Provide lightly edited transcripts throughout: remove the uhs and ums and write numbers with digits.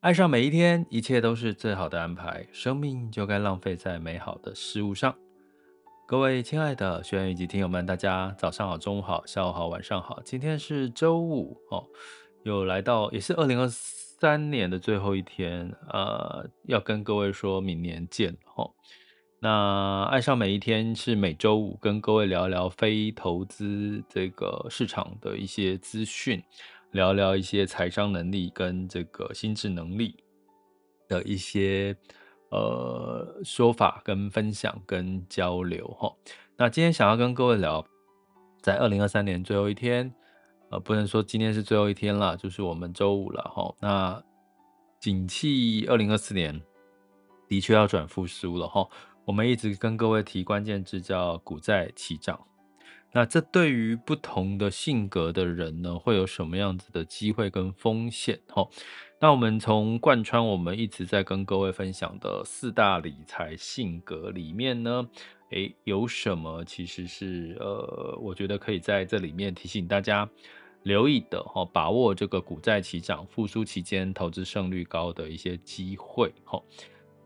爱上每一天，一切都是最好的安排，生命就该浪费在美好的事物上。各位亲爱的学员以及听友们，大家早上好、中午好、下午好、晚上好。今天是周五哦，又来到也是2023年的最后一天，要跟各位说明年见哦。那爱上每一天是每周五跟各位聊聊非投资这个市场的一些资讯，聊聊一些财商能力跟这个心智能力的一些说法跟分享跟交流哈。那今天想要跟各位聊，在2023年最后一天，不能说今天是最后一天啦，就是我们周五了哈。那景气2024年的确要转复苏了哈。我们一直跟各位提关键字叫股债齐涨，那这对于不同的性格的人呢，会有什么样子的机会跟风险？那我们从贯穿我们一直在跟各位分享的4大理财性格里面呢，有什么其实是我觉得可以在这里面提醒大家留意的，把握这个股债齐涨复苏期间投资胜率高的一些机会。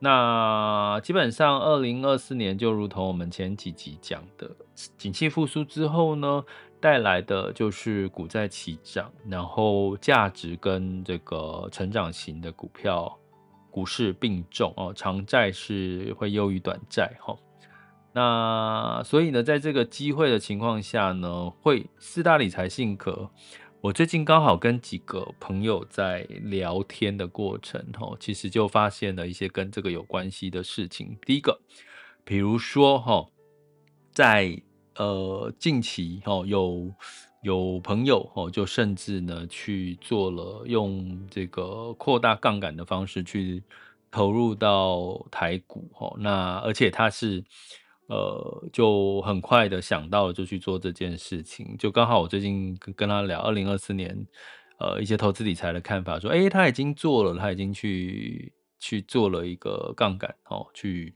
那基本上2024年就如同我们前几集讲的，景气复苏之后呢，带来的就是股债齐涨，然后价值跟这个成长型的股票股市并重哦，长债是会优于短债哦。那所以呢，在这个机会的情况下呢，会4大理财性格，我最近刚好跟几个朋友在聊天的过程，其实就发现了一些跟这个有关系的事情。第一个，比如说在近期有朋友就甚至呢去做了用这个扩大杠杆的方式去投入到台股，那而且他是就很快的想到了就去做这件事情，就刚好我最近跟他聊2024年一些投资理财的看法，说他已经做了，他已经去做了一个杠杆去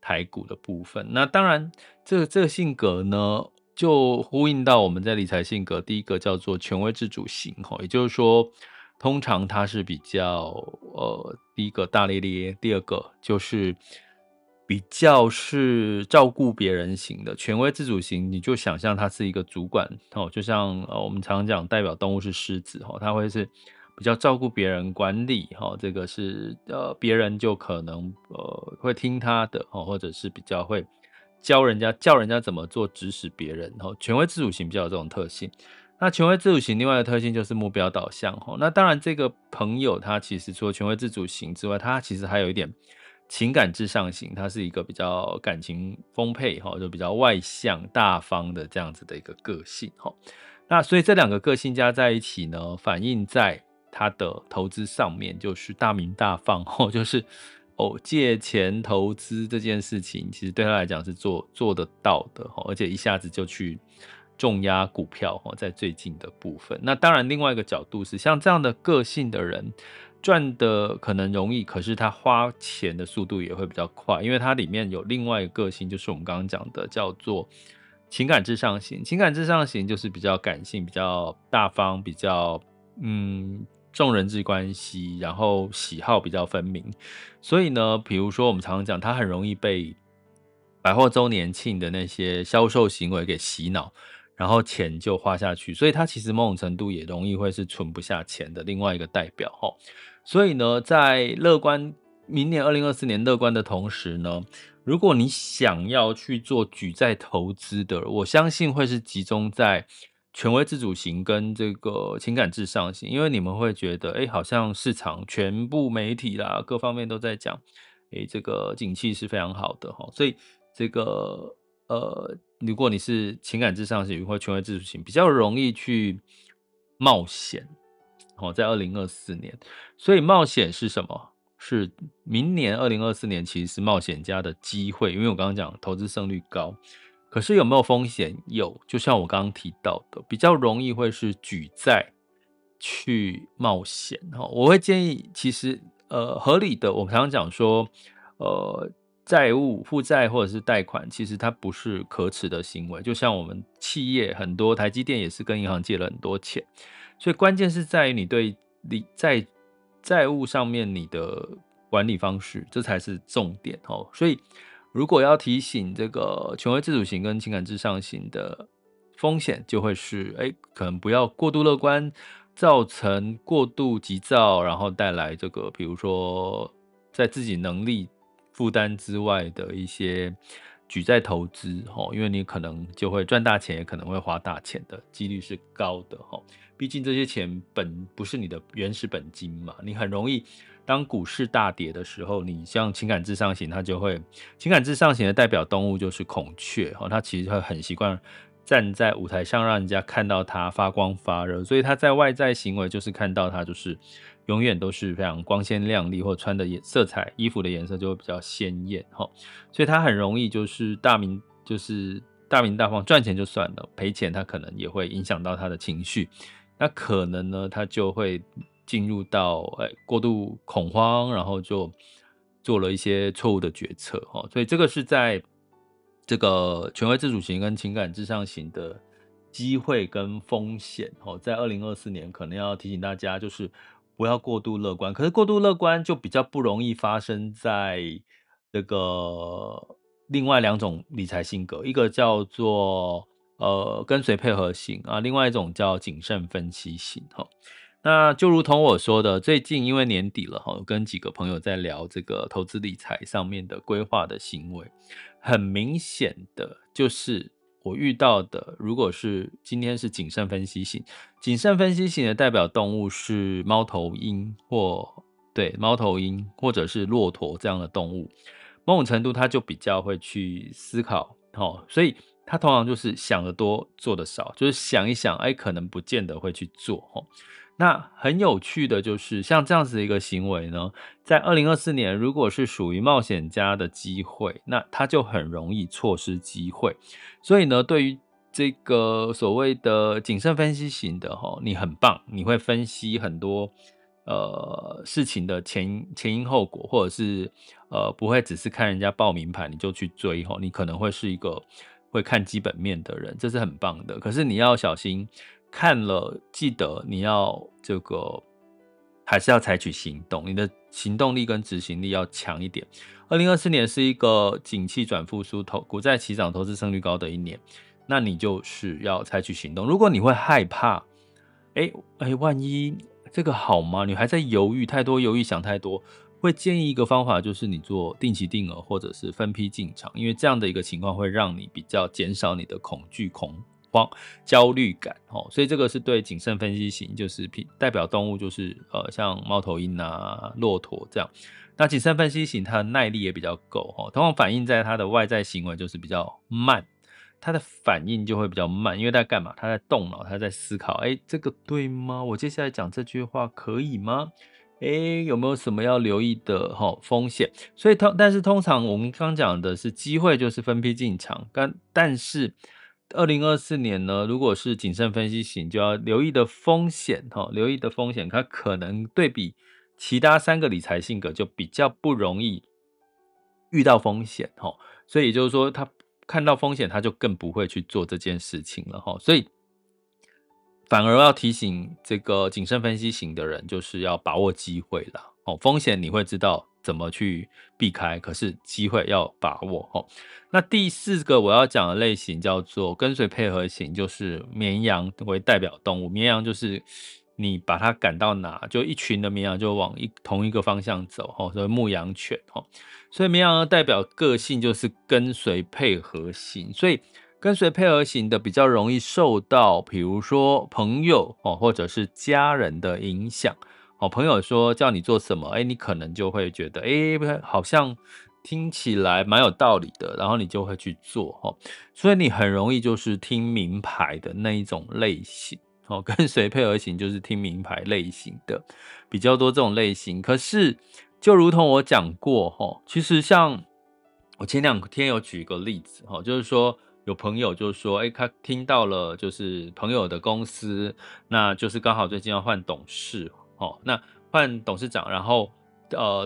台股的部分。那当然这个性格呢就呼应到我们在理财性格第一个叫做权威自主型，也就是说通常他是比较第一个大咧咧，第二个就是比较是照顾别人型的。权威自主型你就想象他是一个主管，就像我们常讲代表动物是狮子，他会是比较照顾别人管理，这个是别人就可能会听他的，或者是比较会教人家怎么做，指使别人。权威自主型比较有这种特性。那权威自主型另外的特性就是目标导向。那当然这个朋友他其实除了权威自主型之外，他其实还有一点情感至上型，他是一个比较感情丰沛，就比较外向大方的这样子的一个个性。那所以这两个个性加在一起呢，反映在他的投资上面，就是大名大放，就是借钱投资这件事情其实对他来讲是做得到的，而且一下子就去重压股票在最近的部分。那当然另外一个角度是，像这样的个性的人赚的可能容易，可是他花钱的速度也会比较快，因为它里面有另外一个个性，就是我们刚刚讲的叫做情感至上型。情感至上型就是比较感性，比较大方，比较重人际关系，然后喜好比较分明。所以呢，比如说我们常讲他很容易被百货周年庆的那些销售行为给洗脑，然后钱就花下去，所以他其实某种程度也容易会是存不下钱的另外一个代表。所以呢，在乐观明年2024年乐观的同时呢，如果你想要去做举债投资的，我相信会是集中在权威自主型跟这个情感至上型，因为你们会觉得好像市场全部媒体啦各方面都在讲这个景气是非常好的，所以这个如果你是情感至上型或权威自主型，比较容易去冒险，在2024年。所以冒险是什么？是明年2024年其实是冒险家的机会，因为我刚刚讲投资胜率高，可是有没有风险？有，就像我刚刚提到的，比较容易会是举债去冒险。我会建议其实合理的，我常常讲说债务负债或者是贷款，其实它不是可耻的行为。就像我们企业很多，台积电也是跟银行借了很多钱，所以关键是在于你对债务上面你的管理方式，这才是重点。所以如果要提醒这个权威自主型跟情感至上型的风险，就会是可能不要过度乐观，造成过度急躁，然后带来这个比如说在自己能力负担之外的一些举债投资，因为你可能就会赚大钱，也可能会花大钱的几率是高的。毕竟这些钱不是你的原始本金嘛，你很容易当股市大跌的时候，你像情感至上型，它就会，情感至上型的代表动物就是孔雀，它其实会很习惯站在舞台上，让人家看到它发光发热，所以它在外在行为就是看到它就是永远都是非常光鲜亮丽，或穿的色彩衣服的颜色就会比较鲜艳，所以他很容易就是大名大放，赚钱就算了，赔钱他可能也会影响到他的情绪，那可能呢他就会进入到过度恐慌，然后就做了一些错误的决策，所以这个是在这个权威自主型跟情感至上型的机会跟风险，在2024年可能要提醒大家就是不要过度乐观，可是过度乐观就比较不容易发生在这个另外两种理财性格，一个叫做跟随配合型啊，另外一种叫谨慎分析型。那就如同我说的，最近因为年底了，跟几个朋友在聊这个投资理财上面的规划的行为，很明显的就是我遇到的，如果是今天是谨慎分析型，谨慎分析型的代表动物是猫头鹰或者是骆驼这样的动物，某种程度它就比较会去思考，所以它通常就是想得多做得少，就是想一想可能不见得会去做。那很有趣的就是像这样子的一个行为呢，在2024年如果是属于冒险家的机会，那他就很容易错失机会。所以呢，对于这个所谓的谨慎分析型的，你很棒，你会分析很多事情的前因后果，或者是不会只是看人家报名牌你就去追，你可能会是一个会看基本面的人，这是很棒的。可是你要小心，看了记得你要这个还是要采取行动，你的行动力跟执行力要强一点。2024年是一个景气转复苏、股债齐涨、投资胜率高的一年，那你就是要采取行动。如果你会害怕万一这个好吗，你还在犹豫想太多，会建议一个方法，就是你做定期定额或者是分批进场，因为这样的一个情况会让你比较减少你的恐惧、恐慌、焦虑感，所以这个是对谨慎分析型，就是代表动物就是像猫头鹰啊、骆驼这样。那谨慎分析型它的耐力也比较够，通常反映在它的外在行为就是比较慢，它的反应就会比较慢，因为它干嘛？它在动脑，它在思考，这个对吗？我接下来讲这句话可以吗？有没有什么要留意的风险？所以但是通常我们刚讲的是机会就是分批进场，但是2024年呢，如果是谨慎分析型，就要留意的风险，它可能对比其他三个理财性格就比较不容易遇到风险，所以也就是说他看到风险他就更不会去做这件事情了，所以反而要提醒这个谨慎分析型的人，就是要把握机会啦，风险你会知道怎么去避开，可是机会要把握。那第四个我要讲的类型叫做跟随配合型，就是绵羊为代表动物，绵羊就是你把它赶到哪，就一群的绵羊就往同一个方向走，所以牧羊犬，所以绵羊代表个性就是跟随配合型，所以跟随配合型的比较容易受到比如说朋友或者是家人的影响，朋友说叫你做什么，你可能就会觉得好像听起来蛮有道理的，然后你就会去做，所以你很容易就是听名牌的那一种类型，哦，跟谁配合型就是听名牌类型的比较多这种类型。可是就如同我讲过哦，其实像我前两天有举一个例子哦，就是说有朋友就说，欸，他听到了就是朋友的公司，那就是刚好最近要换董事哦，那换董事长，然后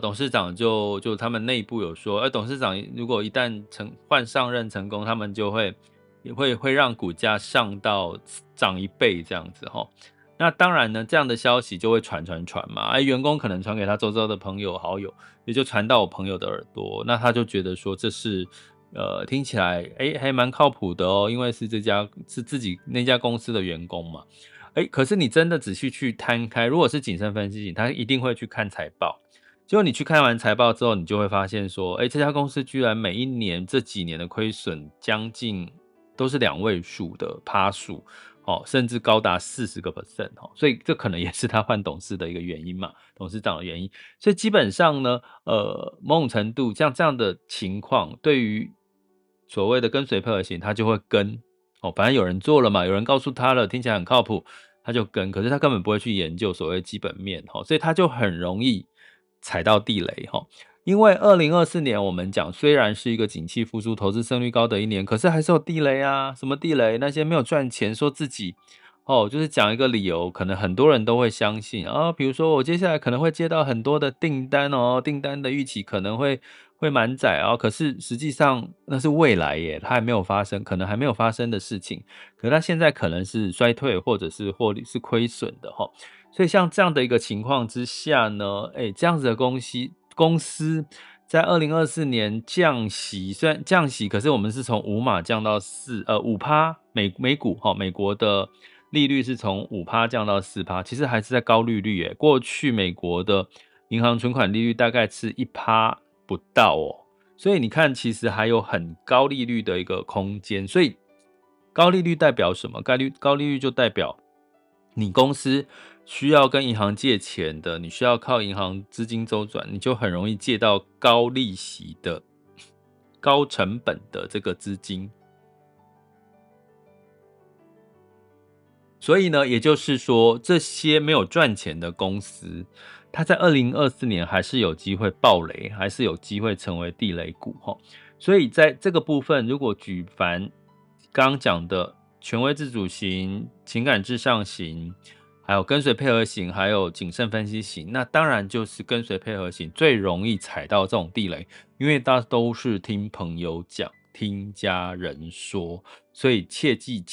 董事长就他们内部有说，董事长如果一旦换上任成功，他们就会让股价上到涨一倍这样子齁。那当然呢，这样的消息就会传嘛，员工可能传给他周遭的朋友好友，也就传到我朋友的耳朵，那他就觉得说这是听起来还蛮靠谱的哦，因为是自己那家公司的员工嘛。可是你真的仔细去摊开，如果是谨慎分析型，他一定会去看财报。结果你去看完财报之后，你就会发现说，这家公司居然每一年这几年的亏损将近都是2位数的趴数，甚至高达 40%， 所以这可能也是他换董事的一个原因嘛，董事长的原因。所以基本上呢，某种程度像这样的情况，对于所谓的跟随配合型，他就会跟反正有人做了嘛，有人告诉他了，听起来很靠谱，他就跟，可是他根本不会去研究所谓基本面，所以他就很容易踩到地雷。因为2024年我们讲虽然是一个景气复苏投资胜率高的一年，可是还是有地雷啊。什么地雷？那些没有赚钱说自己就是讲一个理由，可能很多人都会相信啊，比如说我接下来可能会接到很多的订单订单的预期可能会满载可是实际上那是未来耶，它还没有发生，可能还没有发生的事情，可是它现在可能是衰退或者是获利是亏损的所以像这样的一个情况之下呢，这样子的公司在2024年降息，虽然降息，可是我们是从5码降到5%， 美股美国的利率是从 5% 降到 4%， 其实还是在高利率耶。过去美国的银行存款利率大概是 1% 不到所以你看其实还有很高利率的一个空间。所以高利率代表什么？高利率就代表你公司需要跟银行借钱的，你需要靠银行资金周转，你就很容易借到高利息的高成本的这个资金。所以呢，也就是说这些没有赚钱的公司，它在2024年还是有机会爆雷，还是有机会成为地雷股。所以在这个部分，如果举凡刚讲的权威自主型、情感至上型，还有跟随配合型，还有谨慎分析型，那当然就是跟随配合型最容易踩到这种地雷，因为大家都是听朋友讲，听家人说，所以切记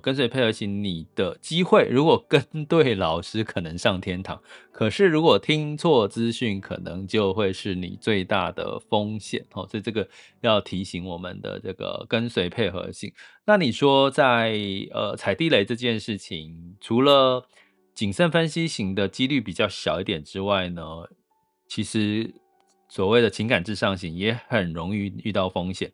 跟随配合型，你的机会如果跟对老师可能上天堂，可是如果听错资讯可能就会是你最大的风险所以这个要提醒我们的这个跟随配合型。那你说在踩地雷这件事情，除了谨慎分析型的几率比较小一点之外呢，其实所谓的情感至上型也很容易遇到风险。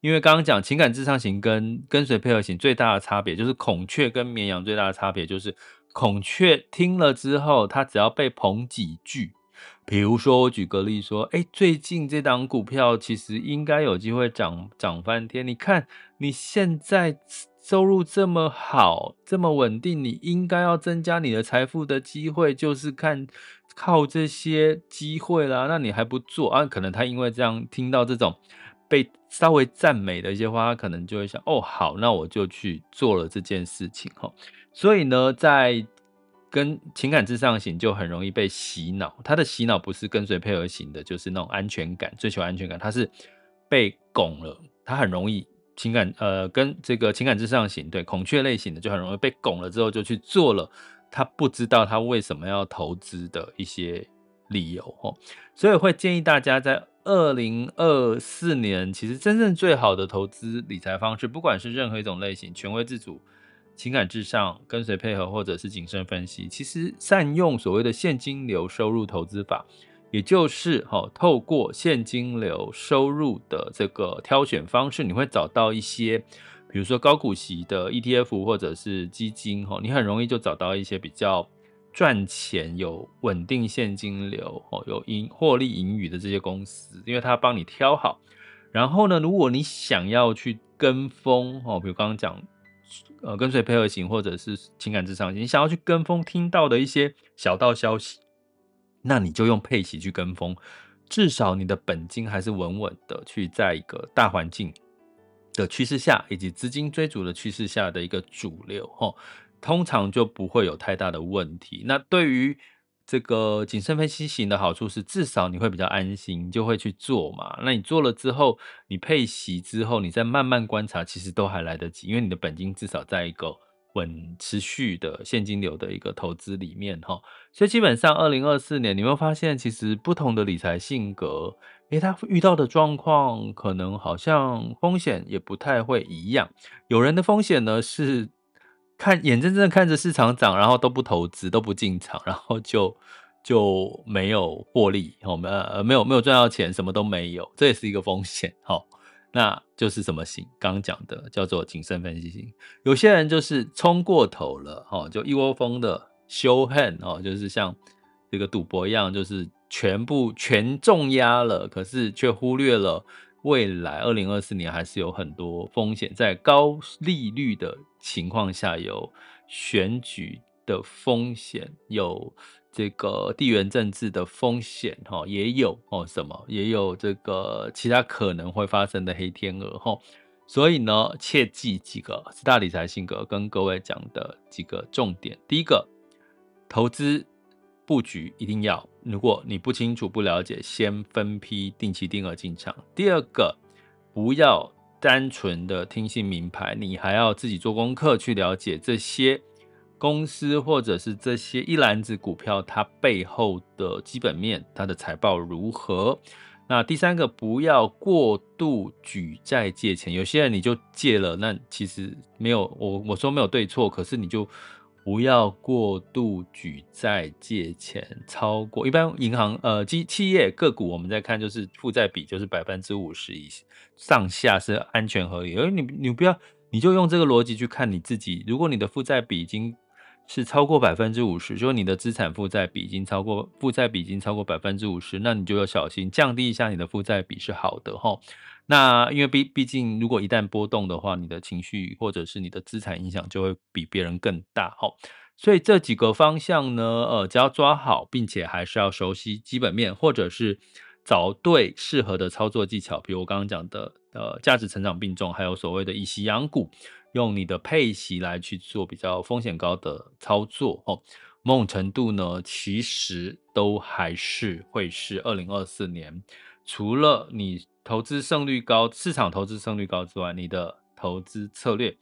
因为刚刚讲情感至上型跟跟随配合型最大的差别，就是孔雀跟绵羊最大的差别就是孔雀听了之后，它只要被捧几句，比如说我举个例说，最近这档股票其实应该有机会涨翻天，你看你现在收入这么好，这么稳定，你应该要增加你的财富的机会就是靠这些机会啦，那你还不做可能他因为这样听到这种被稍微赞美的一些话，他可能就会想好，那我就去做了这件事情所以呢，在跟情感至上型就很容易被洗脑，他的洗脑不是跟随配合型的，就是那种安全感，追求安全感，他是被拱了，他很容易跟这个情感至上型，对，孔雀类型的就很容易被拱了之后就去做了他不知道他为什么要投资的一些理由所以会建议大家在2024年，其实真正最好的投资理财方式，不管是任何一种类型，权威自主、情感至上、跟随配合或者是谨慎分析，其实善用所谓的现金流收入投资法，也就是透过现金流收入的这个挑选方式，你会找到一些比如说高股息的 ETF 或者是基金，你很容易就找到一些比较赚钱、有稳定现金流、有获利盈余的这些公司，因为它帮你挑好。然后呢，如果你想要去跟风，比如刚刚讲跟随配合型或者是情感智商型，你想要去跟风听到的一些小道消息，那你就用配息去跟风，至少你的本金还是稳稳的去在一个大环境的趋势下，以及资金追逐的趋势下的一个主流，通常就不会有太大的问题。那对于这个谨慎分析型的好处是，至少你会比较安心，你就会去做嘛。那你做了之后，你配息之后，你再慢慢观察，其实都还来得及，因为你的本金至少在一个稳持续的现金流的一个投资里面。所以基本上2024年你会发现，其实不同的理财性格他遇到的状况可能好像风险也不太会一样。有人的风险呢是眼睁睁看着市场涨，然后都不投资，都不进场，然后就没有获利，没有赚到钱，什么都没有，这也是一个风险。那就是什么型？刚刚讲的叫做谨慎分析型。有些人就是冲过头了，就一窝蜂的show hand，就是像这个赌博一样，就是全重压了，可是却忽略了未来2024年还是有很多风险，在高利率的情况下，有选举的风险，有这个地缘政治的风险，也有这个其他可能会发生的黑天鹅。所以呢，切记几个四大理财性格跟各位讲的几个重点。第一个，投资布局一定要，如果你不清楚不了解，先分批定期定额进场。第二个，不要单纯的听信名牌，你还要自己做功课去了解这些公司或者是这些一篮子股票它背后的基本面，它的财报如何。那第三个，不要过度举债借钱，有些人你就借了，那其实没有，我说没有对错，可是你就不要过度举债借钱，超过一般银行企业个股我们在看，就是负债比就是 50% 以上下是安全合理，而你不要，你就用这个逻辑去看你自己，如果你的负债比已经是超过 50%， 就是你的资产负债比已经超过 50%， 那你就要小心降低一下你的负债比是好的。那因为毕竟如果一旦波动的话，你的情绪或者是你的资产影响就会比别人更大。所以这几个方向呢，只要抓好，并且还是要熟悉基本面，或者是找对适合的操作技巧，比如我刚刚讲的价值成长并重，还有所谓的以息养股，用你的配息来去做比较风险高的操作，某种程度呢，其实都还是会是2024年除了你投资胜率高，市场投资胜率高之外，你的投资策略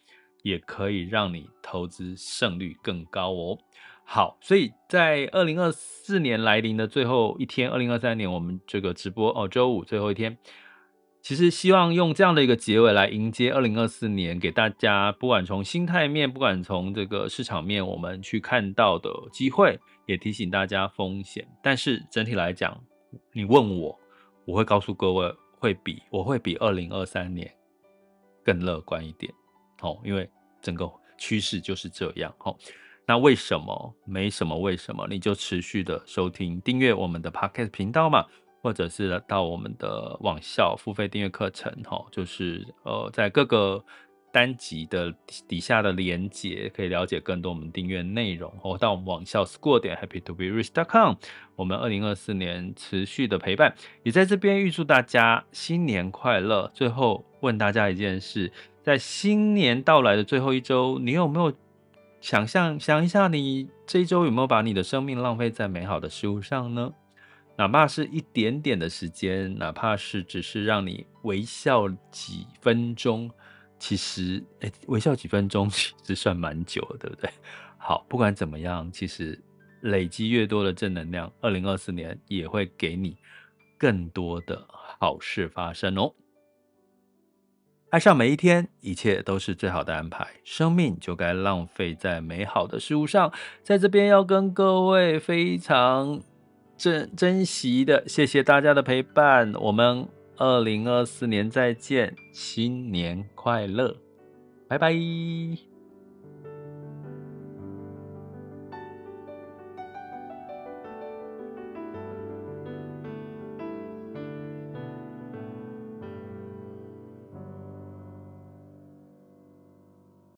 也可以让你投资胜率更高哦。好，所以在2024年来临的最后一天，2023年我们这个直播周五最后一天，其实希望用这样的一个结尾来迎接2024年，给大家不管从心态面，不管从这个市场面，我们去看到的机会，也提醒大家风险。但是整体来讲，你问我，我会告诉各位，我会比2023年更乐观一点，因为整个趋势就是这样。那为什么？没什么为什么，你就持续的收听订阅我们的 Podcast 频道嘛，或者是到我们的网校付费订阅课程，就是在各个单集的底下的连结，可以了解更多我们订阅内容，到我们网校 score.happytoberich.com， 我们2024年持续的陪伴，也在这边预祝大家新年快乐。最后问大家一件事，在新年到来的最后一周，你有没有想一下，你这一周有没有把你的生命浪费在美好的事物上呢？哪怕是一点点的时间，哪怕是只是让你微笑几分钟，其实微笑几分钟其实算蛮久了，对不对？好，不管怎么样，其实累积越多的正能量，2024年也会给你更多的好事发生哦。爱上每一天，一切都是最好的安排，生命就该浪费在美好的事物上。在这边要跟各位非常珍惜的谢谢大家的陪伴，我们2024年再见，新年快乐，拜拜。